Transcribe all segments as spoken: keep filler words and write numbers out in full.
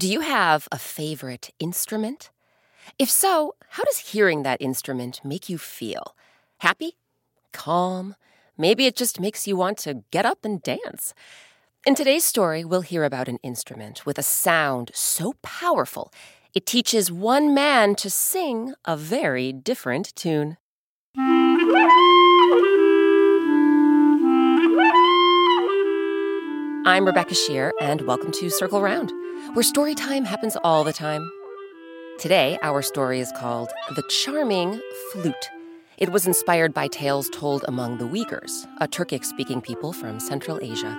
Do you have a favorite instrument? If so, how does hearing that instrument make you feel? Happy? Calm? Maybe it just makes you want to get up and dance. In today's story, we'll hear about an instrument with a sound so powerful, it teaches one man to sing a very different tune. I'm Rebecca Shear, and welcome to Circle Round, where story time happens all the time. Today, our story is called The Charming Flute. It was inspired by tales told among the Uyghurs, a Turkic-speaking people from Central Asia.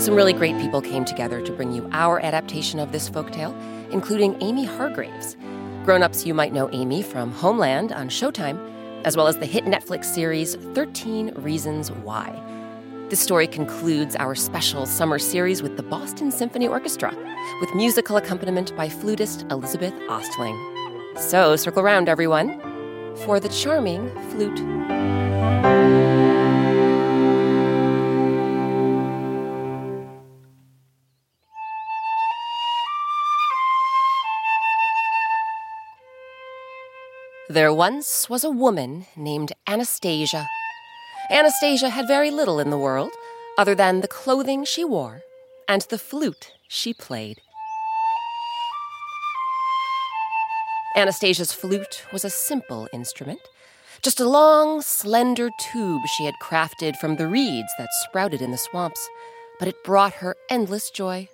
Some really great people came together to bring you our adaptation of this folktale, including Amy Hargreaves. Grown-ups, you might know Amy from Homeland on Showtime, as well as the hit Netflix series thirteen Reasons Why. This story concludes our special summer series with the Boston Symphony Orchestra, with musical accompaniment by flutist Elizabeth Ostling. So, circle round, everyone, for The Charming Flute. There once was a woman named Anastasia. Anastasia had very little in the world, other than the clothing she wore and the flute she played. Anastasia's flute was a simple instrument, just a long, slender tube she had crafted from the reeds that sprouted in the swamps, but it brought her endless joy.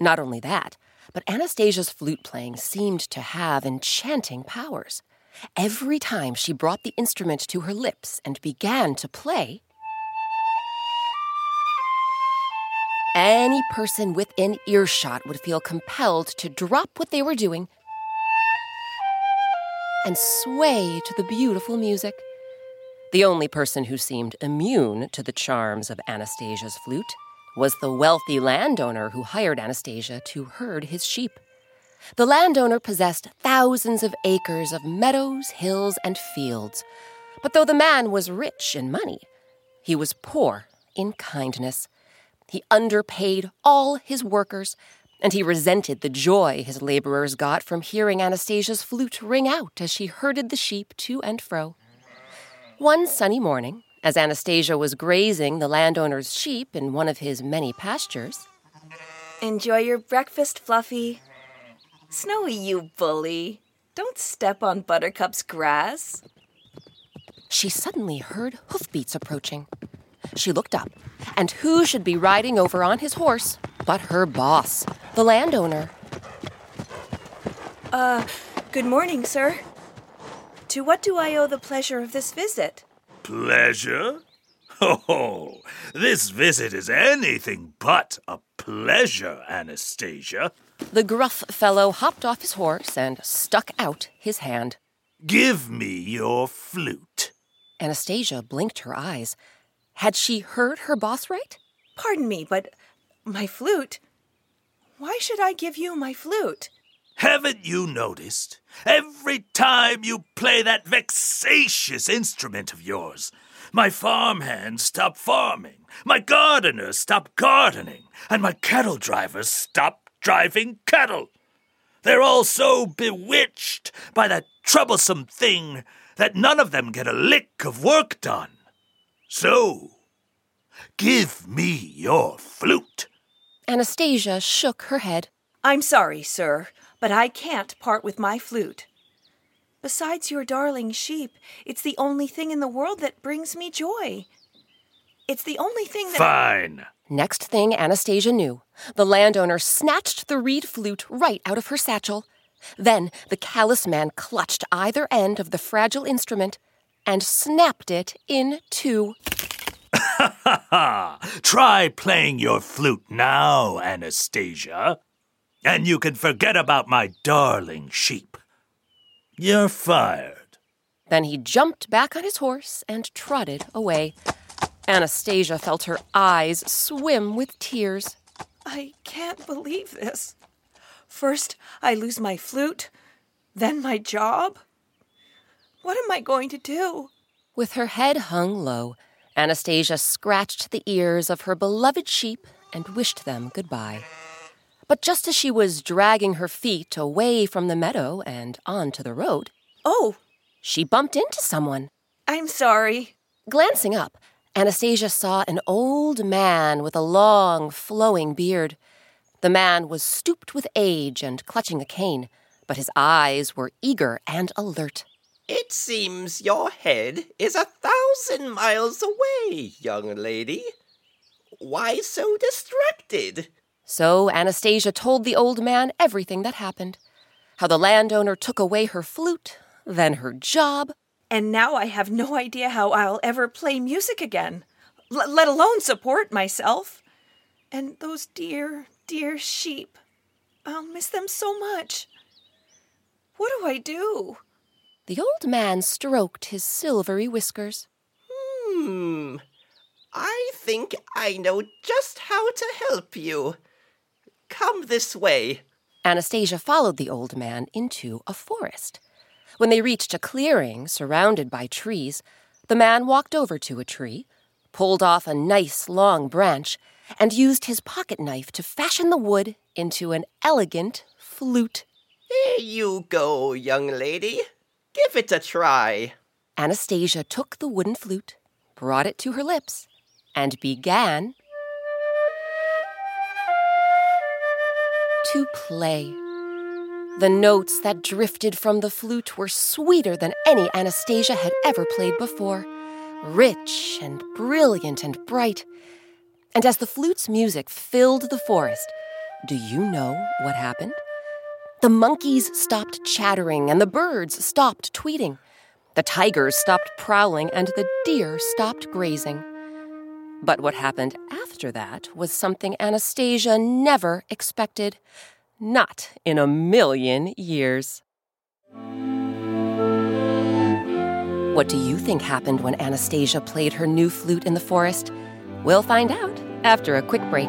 Not only that, but Anastasia's flute playing seemed to have enchanting powers. Every time she brought the instrument to her lips and began to play, any person within earshot would feel compelled to drop what they were doing and sway to the beautiful music. The only person who seemed immune to the charms of Anastasia's flute was the wealthy landowner who hired Anastasia to herd his sheep. The landowner possessed thousands of acres of meadows, hills, and fields. But though the man was rich in money, he was poor in kindness. He underpaid all his workers, and he resented the joy his laborers got from hearing Anastasia's flute ring out as she herded the sheep to and fro. One sunny morning, as Anastasia was grazing the landowner's sheep in one of his many pastures... Enjoy your breakfast, Fluffy. Snowy, you bully. Don't step on Buttercup's grass. She suddenly heard hoofbeats approaching. She looked up, and who should be riding over on his horse but her boss, the landowner. Uh, good morning, sir. To what do I owe the pleasure of this visit? Pleasure? Oh, this visit is anything but a pleasure, Anastasia. The gruff fellow hopped off his horse and stuck out his hand. Give me your flute. Anastasia blinked her eyes. Had she heard her boss right? Pardon me, but my flute? Why should I give you my flute? Haven't you noticed? Every time you play that vexatious instrument of yours, my farmhands stop farming, my gardeners stop gardening, and my cattle drivers stop driving cattle. They're all so bewitched by that troublesome thing that none of them get a lick of work done. So, give me your flute. Anastasia shook her head. I'm sorry, sir, but I can't part with my flute. Besides your darling sheep, it's the only thing in the world that brings me joy. It's the only thing that... Fine. Next thing Anastasia knew, the landowner snatched the reed flute right out of her satchel. Then the callous man clutched either end of the fragile instrument and snapped it in two. Ha ha ha! Try playing your flute now, Anastasia. And you can forget about my darling sheep. You're fired. Then he jumped back on his horse and trotted away. Anastasia felt her eyes swim with tears. I can't believe this. First, I lose my flute, then my job. What am I going to do? With her head hung low, Anastasia scratched the ears of her beloved sheep and wished them goodbye. But just as she was dragging her feet away from the meadow and onto the road... Oh! She bumped into someone. I'm sorry. Glancing up, Anastasia saw an old man with a long, flowing beard. The man was stooped with age and clutching a cane, but his eyes were eager and alert. It seems your head is a thousand miles away, young lady. Why so distracted? So Anastasia told the old man everything that happened. How the landowner took away her flute, then her job. And now I have no idea how I'll ever play music again, l- let alone support myself. And those dear, dear sheep. I'll miss them so much. What do I do? The old man stroked his silvery whiskers. Hmm, I think I know just how to help you. Come this way. Anastasia followed the old man into a forest. When they reached a clearing surrounded by trees, the man walked over to a tree, pulled off a nice long branch, and used his pocket knife to fashion the wood into an elegant flute. Here you go, young lady. Give it a try. Anastasia took the wooden flute, brought it to her lips, and began to play. The notes that drifted from the flute were sweeter than any Anastasia had ever played before, rich and brilliant and bright. And as the flute's music filled the forest, do you know what happened? The monkeys stopped chattering and the birds stopped tweeting. The tigers stopped prowling and the deer stopped grazing. But what happened after that was something Anastasia never expected. Not in a million years. What do you think happened when Anastasia played her new flute in the forest? We'll find out after a quick break.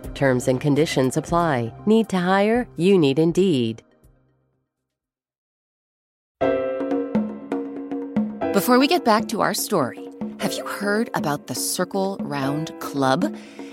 Terms and conditions apply. Need to hire? You need Indeed. Before we get back to our story, have you heard about the Circle Round Club?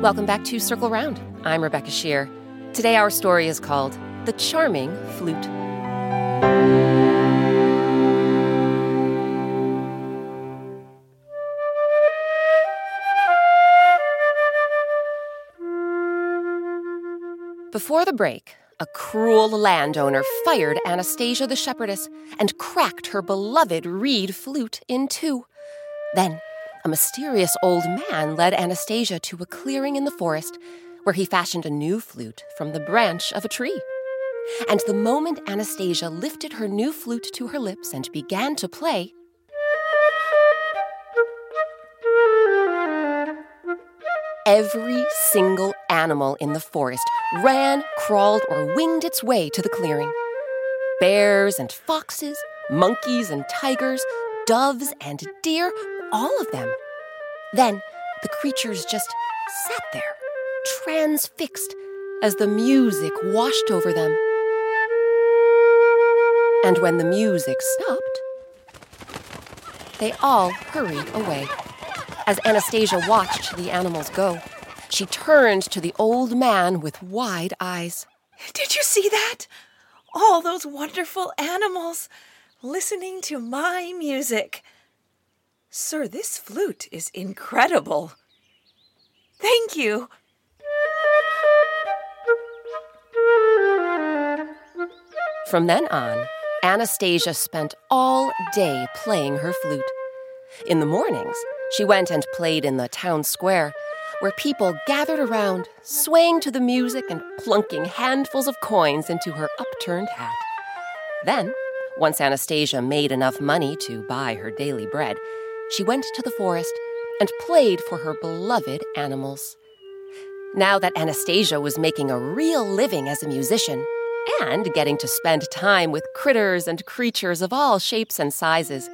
Welcome back to Circle Round. I'm Rebecca Shear. Today our story is called The Charming Flute. Before the break, a cruel landowner fired Anastasia the shepherdess and cracked her beloved reed flute in two. Then, a mysterious old man led Anastasia to a clearing in the forest where he fashioned a new flute from the branch of a tree. And the moment Anastasia lifted her new flute to her lips and began to play, Every single animal in the forest ran, crawled, or winged its way to the clearing. Bears and foxes, monkeys and tigers, doves and deer, all of them. Then the creatures just sat there, transfixed, as the music washed over them. And when the music stopped, they all hurried away. As Anastasia watched the animals go, she turned to the old man with wide eyes. Did you see that? All those wonderful animals listening to my music. Sir, this flute is incredible. Thank you. From then on, Anastasia spent all day playing her flute. In the mornings, she went and played in the town square, where people gathered around, swaying to the music and plunking handfuls of coins into her upturned hat. Then, once Anastasia made enough money to buy her daily bread, she went to the forest and played for her beloved animals. Now that Anastasia was making a real living as a musician and getting to spend time with critters and creatures of all shapes and sizes,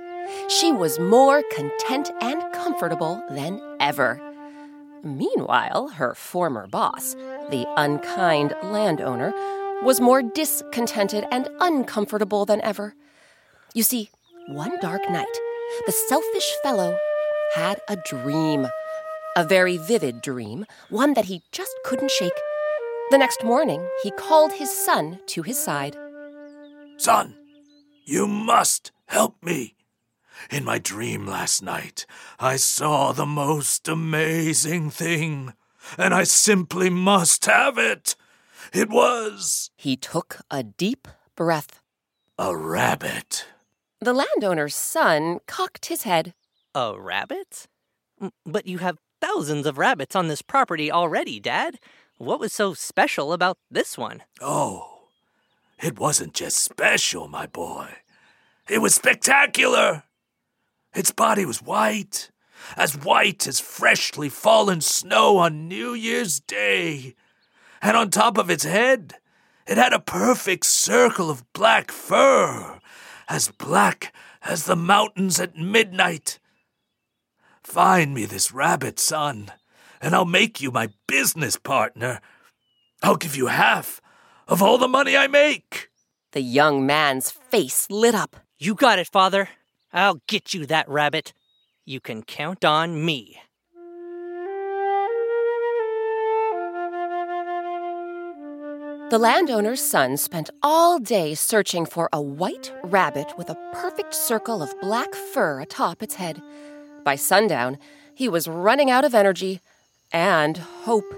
she was more content and comfortable than ever. Meanwhile, her former boss, the unkind landowner, was more discontented and uncomfortable than ever. You see, one dark night, the selfish fellow had a dream. A very vivid dream, one that he just couldn't shake. The next morning, he called his son to his side. Son, you must help me. In my dream last night, I saw the most amazing thing, and I simply must have it. It was... He took a deep breath. A rabbit. The landowner's son cocked his head. A rabbit? But you have thousands of rabbits on this property already, Dad. What was so special about this one? Oh, it wasn't just special, my boy. It was spectacular. Its body was white, as white as freshly fallen snow on New Year's Day. And on top of its head, it had a perfect circle of black fur, as black as the mountains at midnight. Find me this rabbit, son, and I'll make you my business partner. I'll give you half of all the money I make. The young man's face lit up. You got it, Father. I'll get you that rabbit. You can count on me. The landowner's son spent all day searching for a white rabbit with a perfect circle of black fur atop its head. By sundown, he was running out of energy and hope.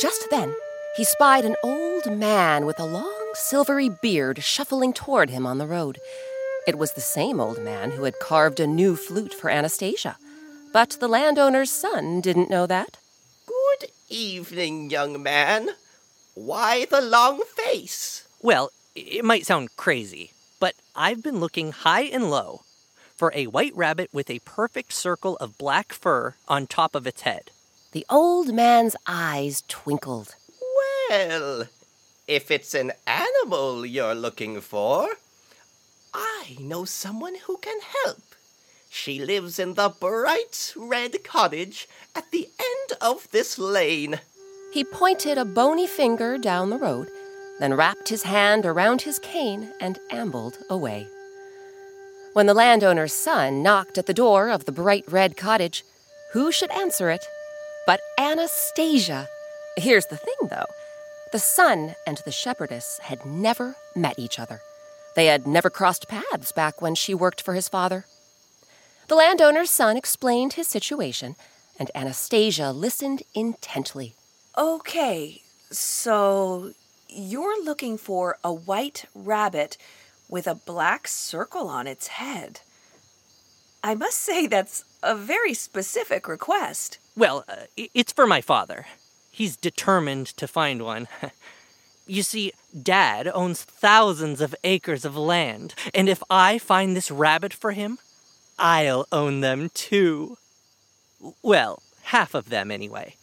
Just then, he spied an old man with a long, silvery beard shuffling toward him on the road. It was the same old man who had carved a new flute for Anastasia. But the landowner's son didn't know that. Good evening, young man. Why the long face? Well, it might sound crazy, but I've been looking high and low for a white rabbit with a perfect circle of black fur on top of its head. The old man's eyes twinkled. Well, if it's an animal you're looking for... I know someone who can help. She lives in the bright red cottage at the end of this lane. He pointed a bony finger down the road, then wrapped his hand around his cane and ambled away. When the landowner's son knocked at the door of the bright red cottage, who should answer it but Anastasia? Here's the thing, though. The son and the shepherdess had never met each other. They had never crossed paths back when she worked for his father. The landowner's son explained his situation, and Anastasia listened intently. Okay, so you're looking for a white rabbit with a black circle on its head. I must say that's a very specific request. Well, uh, it's for my father. He's determined to find one. You see, Dad owns thousands of acres of land, and if I find this rabbit for him, I'll own them too. Well, half of them anyway.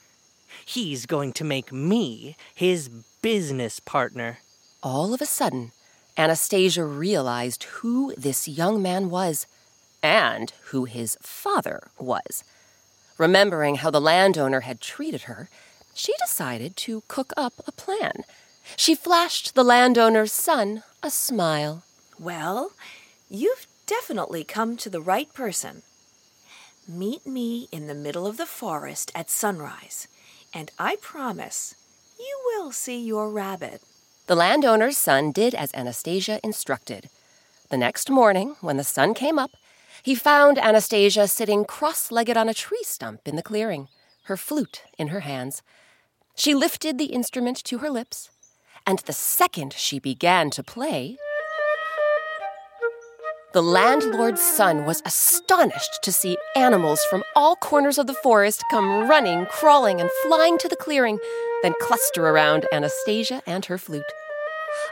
He's going to make me his business partner. All of a sudden, Anastasia realized who this young man was and who his father was. Remembering how the landowner had treated her, she decided to cook up a plan. She flashed the landowner's son a smile. Well, you've definitely come to the right person. Meet me in the middle of the forest at sunrise, and I promise you will see your rabbit. The landowner's son did as Anastasia instructed. The next morning, when the sun came up, he found Anastasia sitting cross-legged on a tree stump in the clearing, her flute in her hands. She lifted the instrument to her lips, and the second she began to play, the landlord's son was astonished to see animals from all corners of the forest come running, crawling, and flying to the clearing, then cluster around Anastasia and her flute.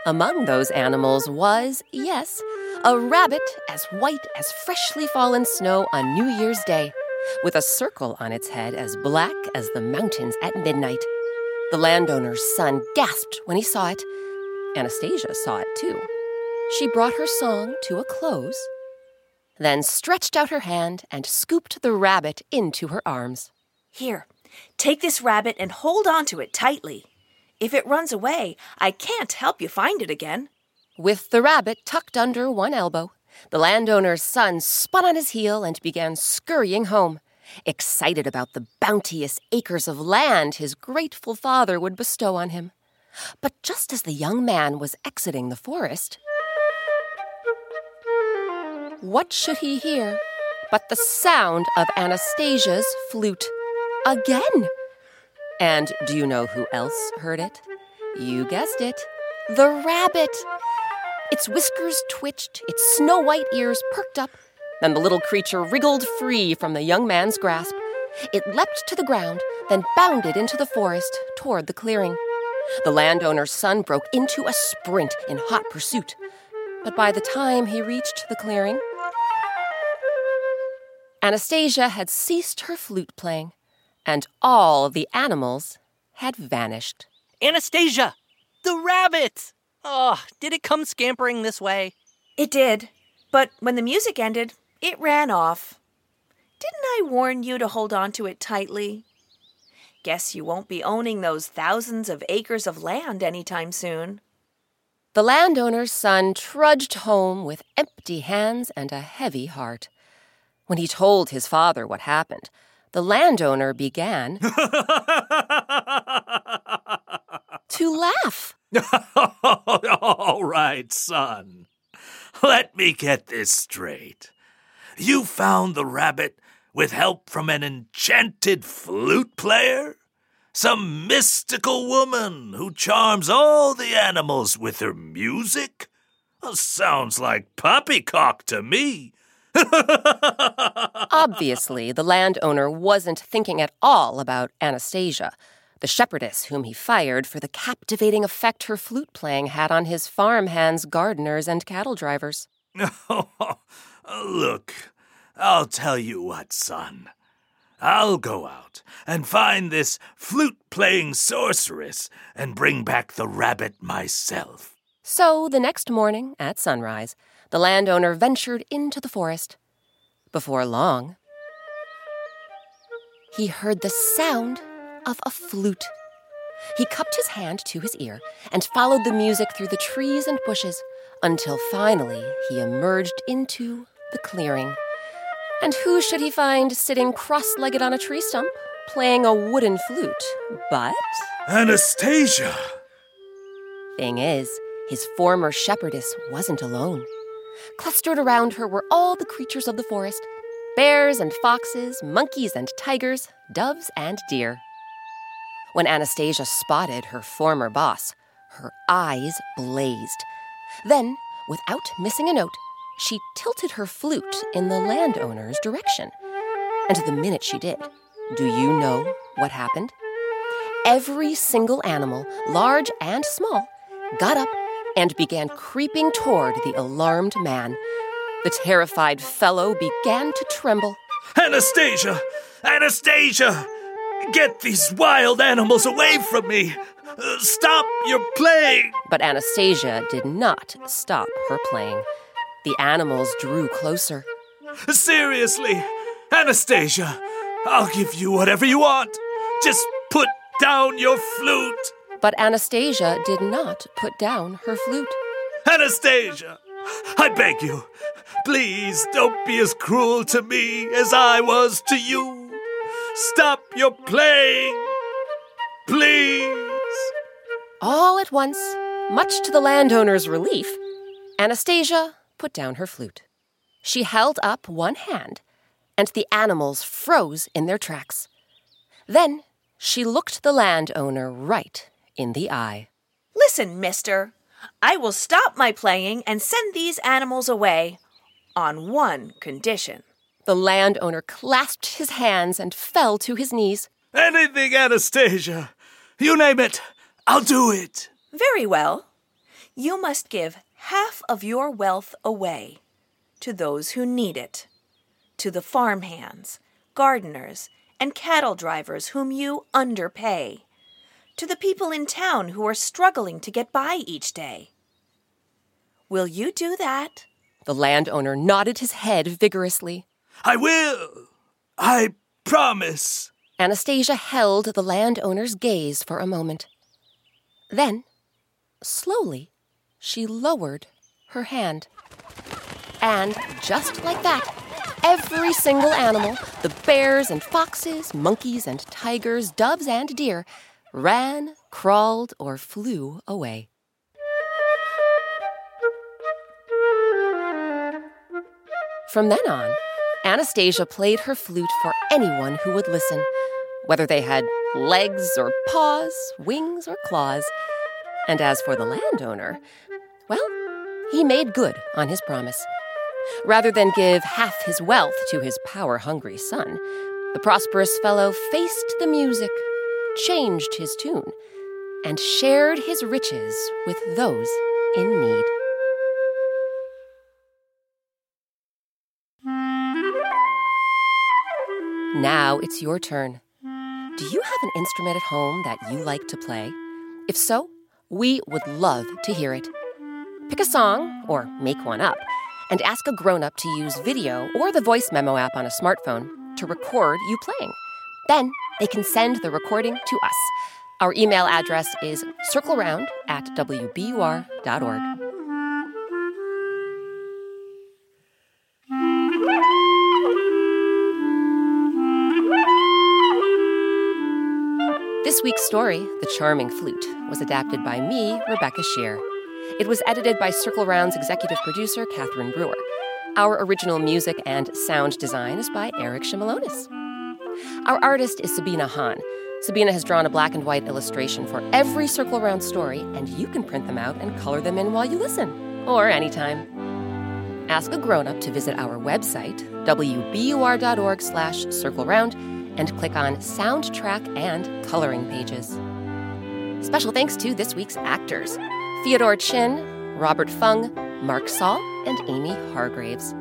Among those animals was, yes, a rabbit as white as freshly fallen snow on New Year's Day, with a circle on its head as black as the mountains at midnight. The landowner's son gasped when he saw it. Anastasia saw it, too. She brought her song to a close, then stretched out her hand and scooped the rabbit into her arms. Here, take this rabbit and hold on to it tightly. If it runs away, I can't help you find it again. With the rabbit tucked under one elbow, the landowner's son spun on his heel and began scurrying home, excited about the bounteous acres of land his grateful father would bestow on him. But just as the young man was exiting the forest, what should he hear but the sound of Anastasia's flute again? And do you know who else heard it? You guessed it, the rabbit. Its whiskers twitched, its snow-white ears perked up, and the little creature wriggled free from the young man's grasp. It leapt to the ground, then bounded into the forest toward the clearing. The landowner's son broke into a sprint in hot pursuit. But by the time he reached the clearing, Anastasia had ceased her flute playing, and all the animals had vanished. Anastasia! The rabbit! Oh, did it come scampering this way? It did, but when the music ended, it ran off. Didn't I warn you to hold on to it tightly? Guess you won't be owning those thousands of acres of land anytime soon. The landowner's son trudged home with empty hands and a heavy heart. When he told his father what happened, the landowner began to laugh. All right, son. Let me get this straight. You found the rabbit with help from an enchanted flute player? Some mystical woman who charms all the animals with her music? Oh, sounds like poppycock to me. Obviously, the landowner wasn't thinking at all about Anastasia, the shepherdess whom he fired for the captivating effect her flute playing had on his farm hands, gardeners, and cattle drivers. Look, I'll tell you what, son. I'll go out and find this flute-playing sorceress and bring back the rabbit myself. So the next morning, at sunrise, the landowner ventured into the forest. Before long, he heard the sound of a flute. He cupped his hand to his ear and followed the music through the trees and bushes until finally he emerged into the clearing. And who should he find sitting cross-legged on a tree stump, playing a wooden flute, but Anastasia! Thing is, his former shepherdess wasn't alone. Clustered around her were all the creatures of the forest, bears and foxes, monkeys and tigers, doves and deer. When Anastasia spotted her former boss, her eyes blazed. Then, without missing a note, she tilted her flute in the landowner's direction. And the minute she did, do you know what happened? Every single animal, large and small, got up and began creeping toward the alarmed man. The terrified fellow began to tremble. Anastasia! Anastasia! Get these wild animals away from me! Stop your playing! But Anastasia did not stop her playing. The animals drew closer. Seriously, Anastasia, I'll give you whatever you want. Just put down your flute. But Anastasia did not put down her flute. Anastasia, I beg you, please don't be as cruel to me as I was to you. Stop your playing, please. All at once, much to the landowner's relief, Anastasia put down her flute. She held up one hand, and the animals froze in their tracks. Then she looked the landowner right in the eye. Listen, mister, I will stop my playing and send these animals away on one condition. The landowner clasped his hands and fell to his knees. Anything, Anastasia. You name it. I'll do it. Very well. You must give half of your wealth away to those who need it, to the farmhands, gardeners, and cattle drivers whom you underpay, to the people in town who are struggling to get by each day. Will you do that? The landowner nodded his head vigorously. I will. I promise. Anastasia held the landowner's gaze for a moment. Then, slowly, she lowered her hand. And just like that, every single animal, the bears and foxes, monkeys and tigers, doves and deer, ran, crawled, or flew away. From then on, Anastasia played her flute for anyone who would listen, whether they had legs or paws, wings or claws. And as for the landowner, well, he made good on his promise. Rather than give half his wealth to his power-hungry son, the prosperous fellow faced the music, changed his tune, and shared his riches with those in need. Now it's your turn. Do you have an instrument at home that you like to play? If so, we would love to hear it. Pick a song, or make one up, and ask a grown-up to use video or the voice memo app on a smartphone to record you playing. Then they can send the recording to us. Our email address is circleround at w b u r dot org. This week's story, The Charming Flute, was adapted by me, Rebecca Shear. It was edited by Circle Round's executive producer, Catherine Brewer. Our original music and sound design is by Eric Shimalonis. Our artist is Sabina Hahn. Sabina has drawn a black and white illustration for every Circle Round story, and you can print them out and color them in while you listen, or anytime. Ask a grown-up to visit our website, w b u r dot org slash circle round, and click on Soundtrack and Coloring Pages. Special thanks to this week's actors, Theodore Chin, Robert Fung, Mark Saul, and Amy Hargreaves.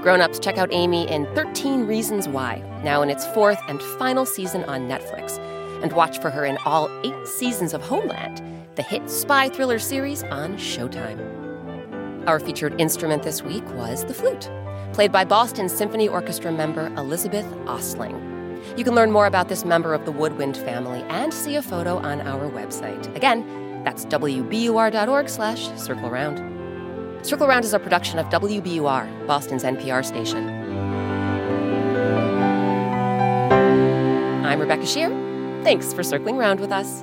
Grown-ups, check out Amy in thirteen Reasons Why, now in its fourth and final season on Netflix, and watch for her in all eight seasons of Homeland, the hit spy thriller series on Showtime. Our featured instrument this week was the flute, played by Boston Symphony Orchestra member Elizabeth Ostling. You can learn more about this member of the woodwind family and see a photo on our website. Again, that's w b u r dot org slash circle round. Circle Round is a production of W B U R, Boston's N P R station. I'm Rebecca Shear. Thanks for circling round with us.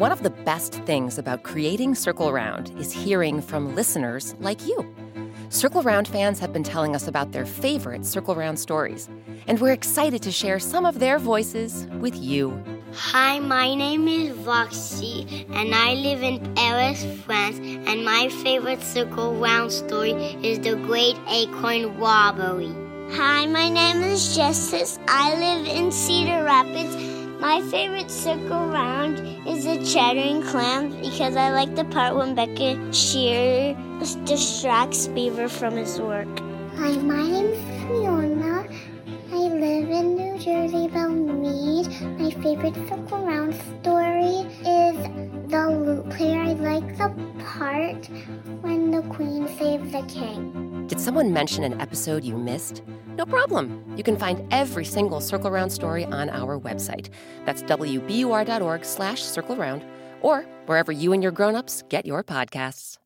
One of the best things about creating Circle Round is hearing from listeners like you. Circle Round fans have been telling us about their favorite Circle Round stories, and we're excited to share some of their voices with you. Hi, my name is Roxy, and I live in Paris, France, and my favorite Circle Round story is The Great Acorn Robbery. Hi, my name is Justice. I live in Cedar Rapids. My favorite Circle Round is The Chattering Clam because I like the part when Becca Shear distracts Beaver from his work. Hi, my name is Fiona, live in New Jersey, they'll meet. My favorite Circle Round story is the lute player. I like the part when the queen saves the king. Did someone mention an episode you missed? No problem. You can find every single Circle Round story on our website. That's W B U R dot org slash Circle Round, or wherever you and your grown-ups get your podcasts.